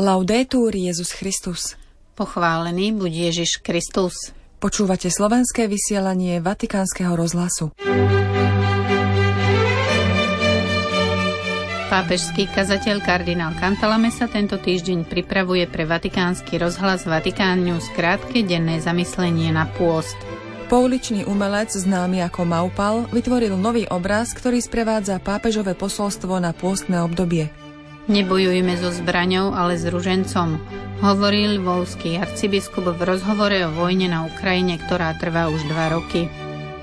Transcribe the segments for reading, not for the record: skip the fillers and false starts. Laudetur Jesus Christus. Pochválený buď Ježiš Kristus. Počúvate slovenské vysielanie Vatikánskeho rozhlasu. Pápežský kazateľ kardinál Cantalamessa tento týždeň pripravuje pre Vatikánsky rozhlas Vatican News krátke denné zamyslenie na pôst. Pouličný umelec, známy ako Maupal, vytvoril nový obraz, ktorý sprevádza pápežové posolstvo na pôstne obdobie. Nebojujme so zbraňou, ale s ružencom, hovoril lvovský arcibiskup v rozhovore o vojne na Ukrajine, ktorá trvá už 2 roky.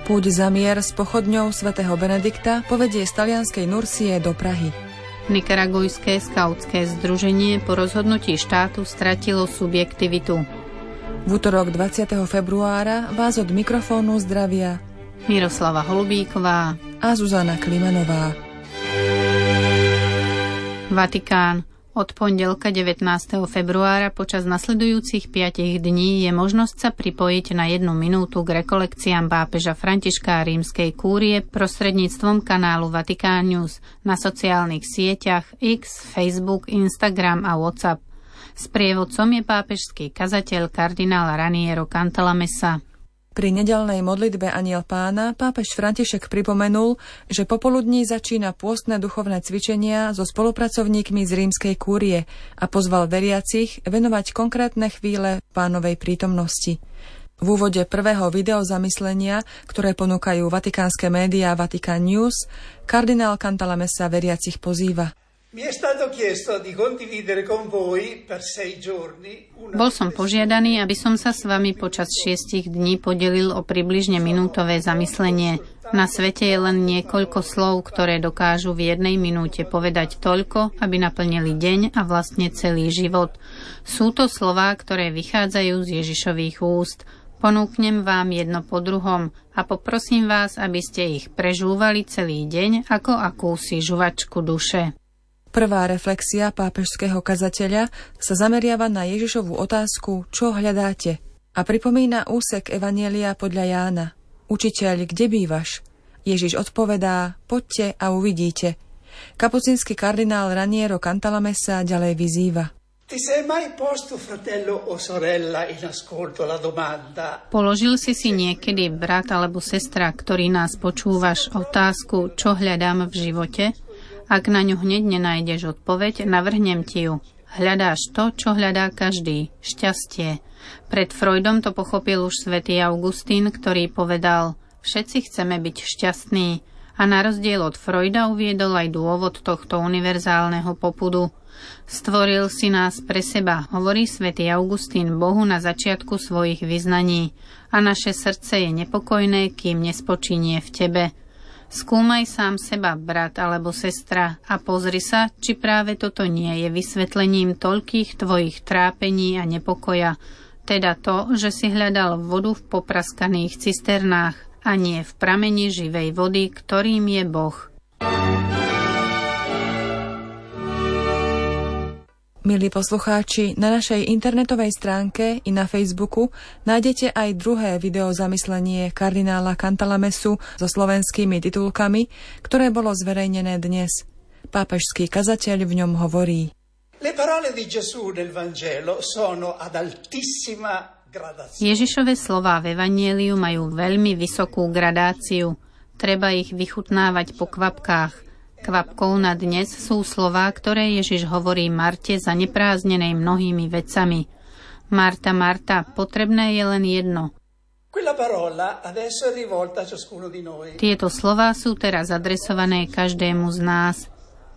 Púť za mier s pochodňou svätého Benedikta povedie z talianskej Nursie do Prahy. Nikaragujské skautské združenie po rozhodnutí štátu stratilo subjektivitu. V útorok 20. februára vás od mikrofónu zdravia Miroslava Holubíková a Zuzana Klimanová. Vatikán. Od pondelka 19. februára počas nasledujúcich 5 dní je možnosť sa pripojiť na 1 minútu k rekolekciám pápeža Františka a rímskej kúrie prostredníctvom kanálu Vatican News na sociálnych sieťach X, Facebook, Instagram a WhatsApp. Sprievodcom je pápežský kazateľ kardinál Raniero Cantalamessa. Pri nedeľnej modlitbe Anjel Pána pápež František pripomenul, že popoludní začína pôstne duchovné cvičenia so spolupracovníkmi z rímskej kúrie a pozval veriacich venovať konkrétne chvíle Pánovej prítomnosti. V úvode prvého videozamyslenia, ktoré ponúkajú vatikánske médiá Vatican News, kardinál Cantalamessa veriacich pozýva. Bol som požiadaný, aby som sa s vami počas 6 dní podelil o približne minútové zamyslenie. Na svete je len niekoľko slov, ktoré dokážu v 1 minúte povedať toľko, aby naplnili deň a vlastne celý život. Sú to slová, ktoré vychádzajú z Ježišových úst. Ponúknem vám jedno po druhom a poprosím vás, aby ste ich prežúvali celý deň ako akúsi žuvačku duše. Prvá reflexia pápežského kazateľa sa zameriava na Ježišovú otázku Čo hľadáte? A pripomína úsek Evanjelia podľa Jána. Učiteľ, kde bývaš? Ježiš odpovedá, poďte a uvidíte. Kapucínsky kardinál Raniero Cantalamessa ďalej vyzýva. Položil si niekedy, brat alebo sestra, ktorý nás počúvaš, otázku, čo hľadám v živote? Ak na ňu hneď nenájdeš odpoveď, navrhnem ti ju. Hľadáš to, čo hľadá každý. Šťastie. Pred Freudom to pochopil už svätý Augustín, ktorý povedal, všetci chceme byť šťastní. A na rozdiel od Freuda uviedol aj dôvod tohto univerzálneho popudu. Stvoril si nás pre seba, hovorí svätý Augustín Bohu na začiatku svojich vyznaní, a naše srdce je nepokojné, kým nespočinie v tebe. Skúmaj sám seba, brat alebo sestra, a pozri sa, či práve toto nie je vysvetlením toľkých tvojich trápení a nepokoja, teda to, že si hľadal vodu v popraskaných cisternách a nie v prameni živej vody, ktorým je Boh. Milí poslucháči, na našej internetovej stránke i na Facebooku nájdete aj druhé video zamyslenie kardinála Cantalamessu so slovenskými titulkami, ktoré bolo zverejnené dnes. Pápežský kazateľ v ňom hovorí. Ježišove slová v Evangeliu majú veľmi vysokú gradáciu. Treba ich vychutnávať po kvapkách. Kvapkou na dnes sú slová, ktoré Ježiš hovorí Marte zaneprázdnenej mnohými vecami. Marta, Marta, potrebné je len jedno. Tieto slová sú teraz adresované každému z nás.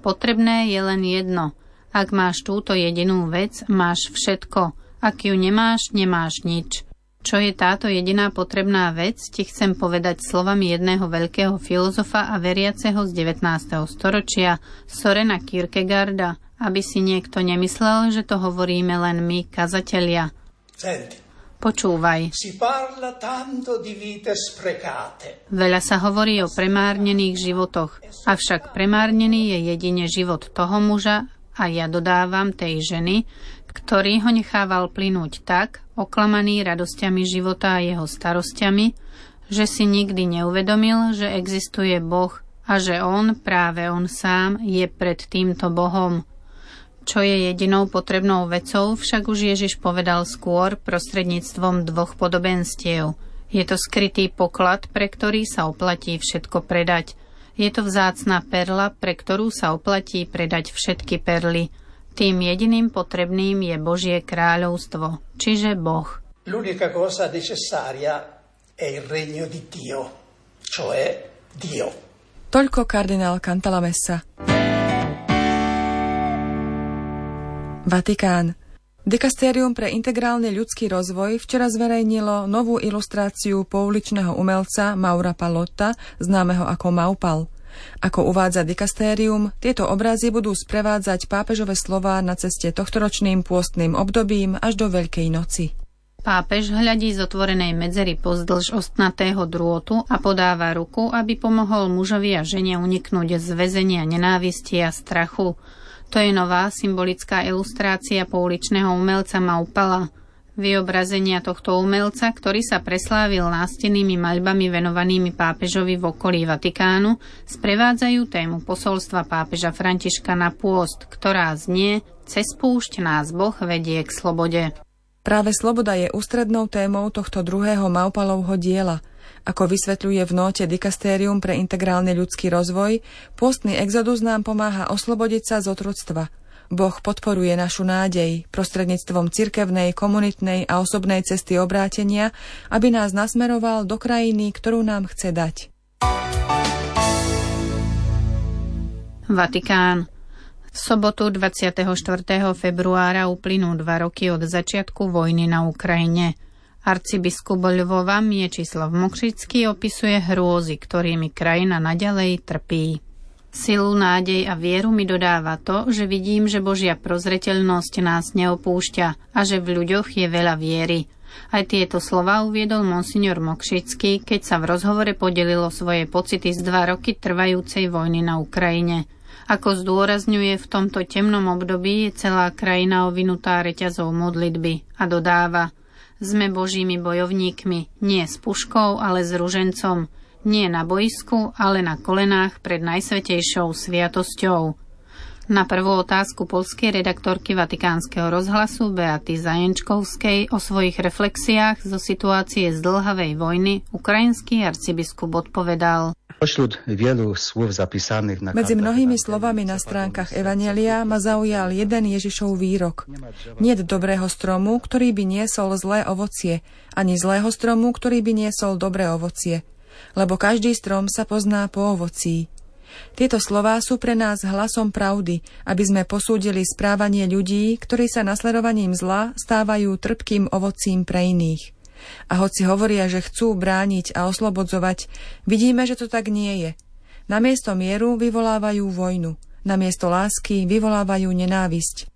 Potrebné je len jedno. Ak máš túto jedinú vec, máš všetko. Ak ju nemáš, nemáš nič. Čo je táto jediná potrebná vec, ti chcem povedať slovami jedného veľkého filozofa a veriaceho z 19. storočia, Sørena Kierkegaarda, aby si niekto nemyslel, že to hovoríme len my, kazatelia. Počúvaj. Veľa sa hovorí o premárnených životoch, avšak premárnený je jedine život toho muža, a ja dodávam tej ženy, ktorý ho nechával plynúť tak, oklamaný radosťami života a jeho starosťami, že si nikdy neuvedomil, že existuje Boh a že on, práve on sám, je pred týmto Bohom. čo je jedinou potrebnou vecou, však už Ježiš povedal skôr prostredníctvom dvoch podobenstiev. Je to skrytý poklad, pre ktorý sa oplatí všetko predať. Je to vzácna perla, pre ktorú sa oplatí predať všetky perly. Tým jediným potrebným je Božie kráľovstvo, čiže Boh. L'unica cosa necessaria è il regno di Dio, cioè Dio. Toľko kardinál Cantalamessa. Vatikán. Dikasterium pre integrálny ľudský rozvoj včera zverejnilo novú ilustráciu pouličného umelca Maura Palotta, známeho ako Maupal. Ako uvádza Dikastérium, tieto obrazy budú sprevádzať pápežové slová na ceste tohtoročným pôstnym obdobím až do Veľkej noci. Pápež hľadí z otvorenej medzery pozdĺž ostnatého drôtu a podáva ruku, aby pomohol mužovi a žene uniknúť z väzenia nenávisti a strachu. To je nová symbolická ilustrácia pouličného umelca Maupala. Vyobrazenia tohto umelca, ktorý sa preslávil nástennými maľbami venovanými pápežovi v okolí Vatikánu, sprevádzajú tému posolstva pápeža Františka na pôst, ktorá znie: Cez púšť nás Boh vedie k slobode. Práve sloboda je ústrednou témou tohto druhého Maupalovho diela. Ako vysvetľuje v nóte Dikastérium pre integrálny ľudský rozvoj, pôstny exodus nám pomáha oslobodiť sa z otroctva. Boh podporuje našu nádej prostredníctvom cirkevnej, komunitnej a osobnej cesty obrátenia, aby nás nasmeroval do krajiny, ktorú nám chce dať. Vatikán. V sobotu 24. februára uplynú 2 roky od začiatku vojny na Ukrajine. Arcibiskup Lvova Mieczysław Mokrzycki opisuje hrôzy, ktorými krajina naďalej trpí. Silu, nádej a vieru mi dodáva to, že vidím, že Božia prozreteľnosť nás neopúšťa a že v ľuďoch je veľa viery. Aj tieto slová uviedol monsignor Mokrzycki, keď sa v rozhovore podelilo svoje pocity z 2 roky trvajúcej vojny na Ukrajine. Ako zdôrazňuje, v tomto temnom období je celá krajina ovinutá reťazou modlitby a dodáva: Sme Božími bojovníkmi, nie s puškou, ale s ružencom, nie na boisku, ale na kolenách pred najsvätejšou sviatosťou. Na prvú otázku poľskej redaktorky Vatikánskeho rozhlasu Beaty Zajenčkovskej o svojich reflexiách zo situácie zdĺhavej vojny ukrajinský arcibiskup odpovedal: Medzi mnohými slovami na stránkach Evanjelia ma zaujal jeden Ježišov výrok. Niet dobrého stromu, ktorý by niesol zlé ovocie, ani zlého stromu, ktorý by niesol dobré ovocie, lebo každý strom sa pozná po ovocí. Tieto slová sú pre nás hlasom pravdy, aby sme posúdili správanie ľudí, ktorí sa nasledovaním zla stávajú trpkým ovocím pre iných. A hoci hovoria, že chcú brániť a oslobodzovať, vidíme, že to tak nie je. Namiesto mieru vyvolávajú vojnu, namiesto lásky vyvolávajú nenávisť.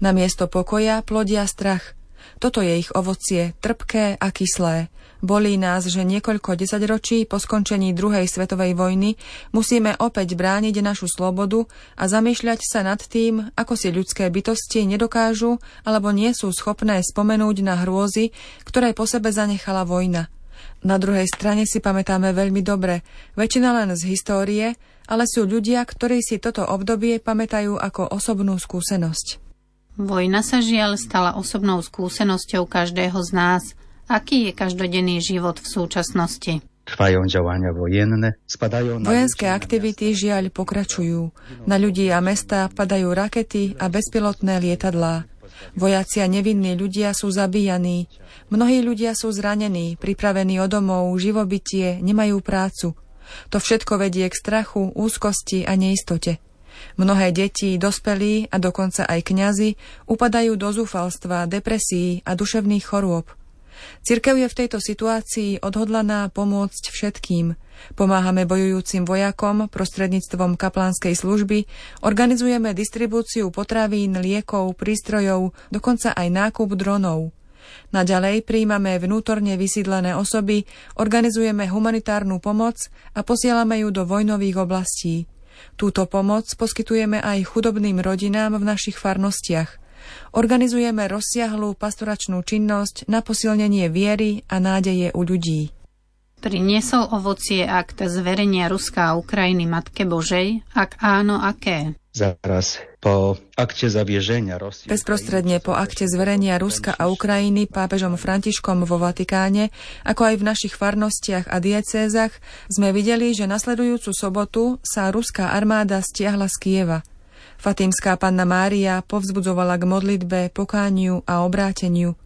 Namiesto pokoja plodia strach. Toto je ich ovocie, trpké a kyslé. Bolí nás, že niekoľko desaťročí po skončení druhej svetovej vojny musíme opäť brániť našu slobodu a zamýšľať sa nad tým, ako si ľudské bytosti nedokážu alebo nie sú schopné spomenúť na hrôzy, ktoré po sebe zanechala vojna. Na druhej strane si pamätáme veľmi dobre, väčšina len z histórie, ale sú ľudia, ktorí si toto obdobie pamätajú ako osobnú skúsenosť. Vojna sa žiaľ stala osobnou skúsenosťou každého z nás. Aký je každodenný život v súčasnosti? Vojenské aktivity žiaľ pokračujú. Na ľudí a mestá padajú rakety a bezpilotné lietadlá. Vojaci a nevinní ľudia sú zabíjaní. Mnohí ľudia sú zranení, pripravení o domov, živobytie, nemajú prácu. To všetko vedie k strachu, úzkosti a neistote. Mnohé deti, dospelí a dokonca aj kňazi upadajú do zúfalstva, depresií a duševných chorôb. Cirkev je v tejto situácii odhodlaná pomôcť všetkým. Pomáhame bojujúcim vojakom prostredníctvom kaplánskej služby, organizujeme distribúciu potravín, liekov, prístrojov, dokonca aj nákup dronov. Naďalej prijímame vnútorne vysídlené osoby, organizujeme humanitárnu pomoc a posielame ju do vojnových oblastí. Túto pomoc poskytujeme aj chudobným rodinám v našich farnostiach. Organizujeme rozsiahlu pastoračnú činnosť na posilnenie viery a nádeje u ľudí. Priniesol ovocie akta zverenia Ruska a Ukrajiny Matke Božej? Ak áno, aké? Bezprostredne po akte zverenia Ruska a Ukrajiny pápežom Františkom vo Vatikáne, ako aj v našich farnostiach a diecézach, sme videli, že nasledujúcu sobotu sa ruská armáda stiahla z Kieva. Fatímská Panna Mária povzbudzovala k modlitbe, pokániu a obráteniu.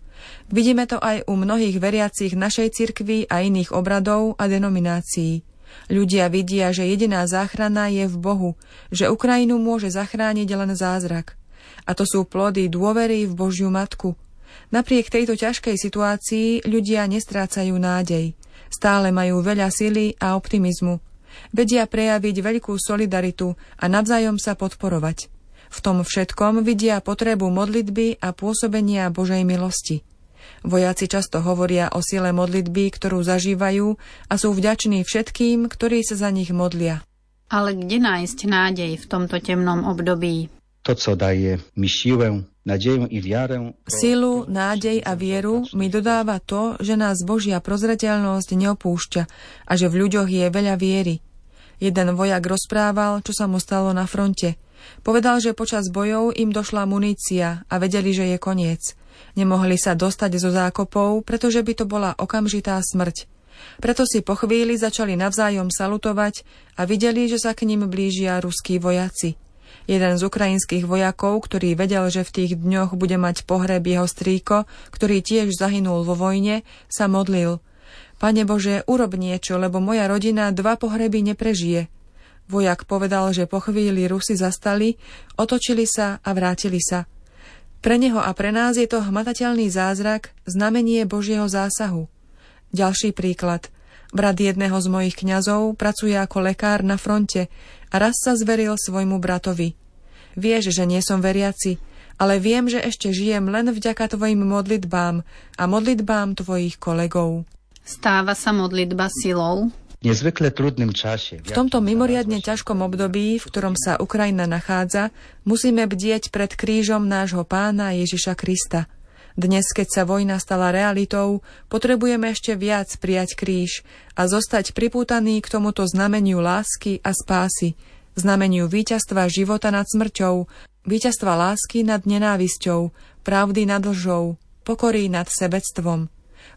Vidíme to aj u mnohých veriacich našej cirkvi a iných obradov a denominácií. Ľudia vidia, že jediná záchrana je v Bohu, že Ukrajinu môže zachrániť len zázrak. A to sú plody dôvery v Božiu Matku. Napriek tejto ťažkej situácii ľudia nestrácajú nádej. Stále majú veľa sily a optimizmu. Vedia prejaviť veľkú solidaritu a navzájom sa podporovať. V tom všetkom vidia potrebu modlitby a pôsobenia Božej milosti. Vojaci často hovoria o sile modlitby, ktorú zažívajú, a sú vďační všetkým, ktorí sa za nich modlia. Ale kde nájsť nádej v tomto temnom období? To, co daje mi siłę, nadzieję i wiarę. Silu, nádej a vieru mi dodáva to, že nás Božia prozreteľnosť neopúšťa a že v ľuďoch je veľa viery. Jeden vojak rozprával, čo sa mu stalo na fronte. Povedal, že počas bojov im došla munícia a vedeli, že je koniec. Nemohli sa dostať zo zákopov, pretože by to bola okamžitá smrť. Preto si po chvíli začali navzájom salutovať a videli, že sa k ním blížia ruskí vojaci. Jeden z ukrajinských vojakov, ktorý vedel, že v tých dňoch bude mať pohreb jeho strýko, ktorý tiež zahynul vo vojne, sa modlil. Pane Bože, urob niečo, lebo moja rodina 2 pohreby neprežije. Vojak povedal, že po chvíli Rusi zastali, otočili sa a vrátili sa. Pre neho a pre nás je to hmatateľný zázrak, znamenie Božieho zásahu. Ďalší príklad. Brat jedného z mojich kňazov pracuje ako lekár na fronte a raz sa zveril svojmu bratovi. Vieš, že nie som veriaci, ale viem, že ešte žijem len vďaka tvojim modlitbám a modlitbám tvojich kolegov. Stáva sa modlitba silou? V tomto mimoriadne ťažkom období, v ktorom sa Ukrajina nachádza, musíme bdieť pred krížom nášho Pána Ježiša Krista. Dnes, keď sa vojna stala realitou, potrebujeme ešte viac prijať kríž a zostať pripútaní k tomuto znameniu lásky a spásy, znameniu víťazstva života nad smrťou, víťazstva lásky nad nenávisťou, pravdy nad lžou, pokory nad sebectvom.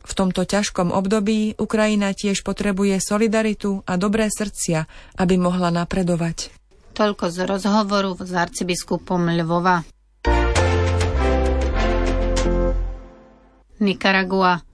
V tomto ťažkom období Ukrajina tiež potrebuje solidaritu a dobré srdcia, aby mohla napredovať. Toľko z rozhovoru s arcibiskupom Lvova. Nikaragua.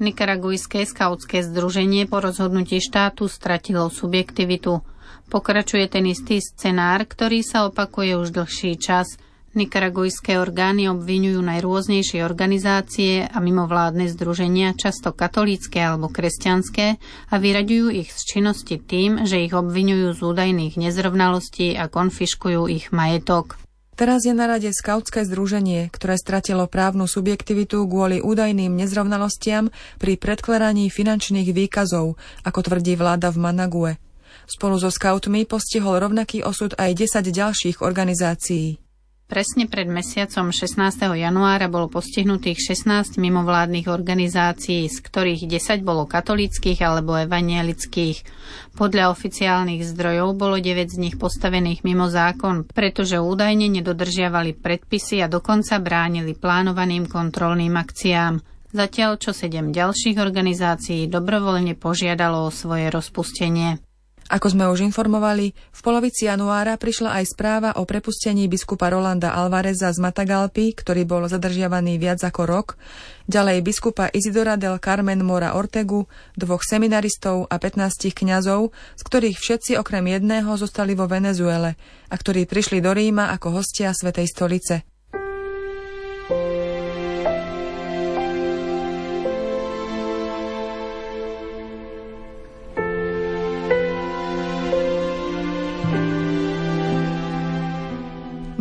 Nikaragujské skautské združenie po rozhodnutí štátu stratilo subjektivitu. Pokračuje ten istý scenár, ktorý sa opakuje už dlhší čas. Nikaragujské orgány obviňujú najrôznejšie organizácie a mimovládne združenia, často katolícke alebo kresťanské, a vyraďujú ich z činnosti tým, že ich obviňujú z údajných nezrovnalostí a konfiškujú ich majetok. Teraz je na rade skautské združenie, ktoré stratilo právnu subjektivitu kvôli údajným nezrovnalostiam pri predkladaní finančných výkazov, ako tvrdí vláda v Manague. Spolu so skautmi postihol rovnaký osud aj 10 ďalších organizácií. Presne pred mesiacom 16. januára bolo postihnutých 16 mimovládnych organizácií, z ktorých 10 bolo katolíckych alebo evanjelických. Podľa oficiálnych zdrojov bolo 9 z nich postavených mimo zákon, pretože údajne nedodržiavali predpisy a dokonca bránili plánovaným kontrolným akciám. Zatiaľ čo 7 ďalších organizácií dobrovoľne požiadalo o svoje rozpustenie. Ako sme už informovali, v polovici januára prišla aj správa o prepustení biskupa Rolanda Alvareza z Matagalpy, ktorý bol zadržiavaný viac ako rok, ďalej biskupa Isidora del Carmen Mora Ortegu, 2 seminaristov a 15 kňazov, z ktorých všetci okrem jedného zostali vo Venezuele a ktorí prišli do Ríma ako hostia Svätej stolice.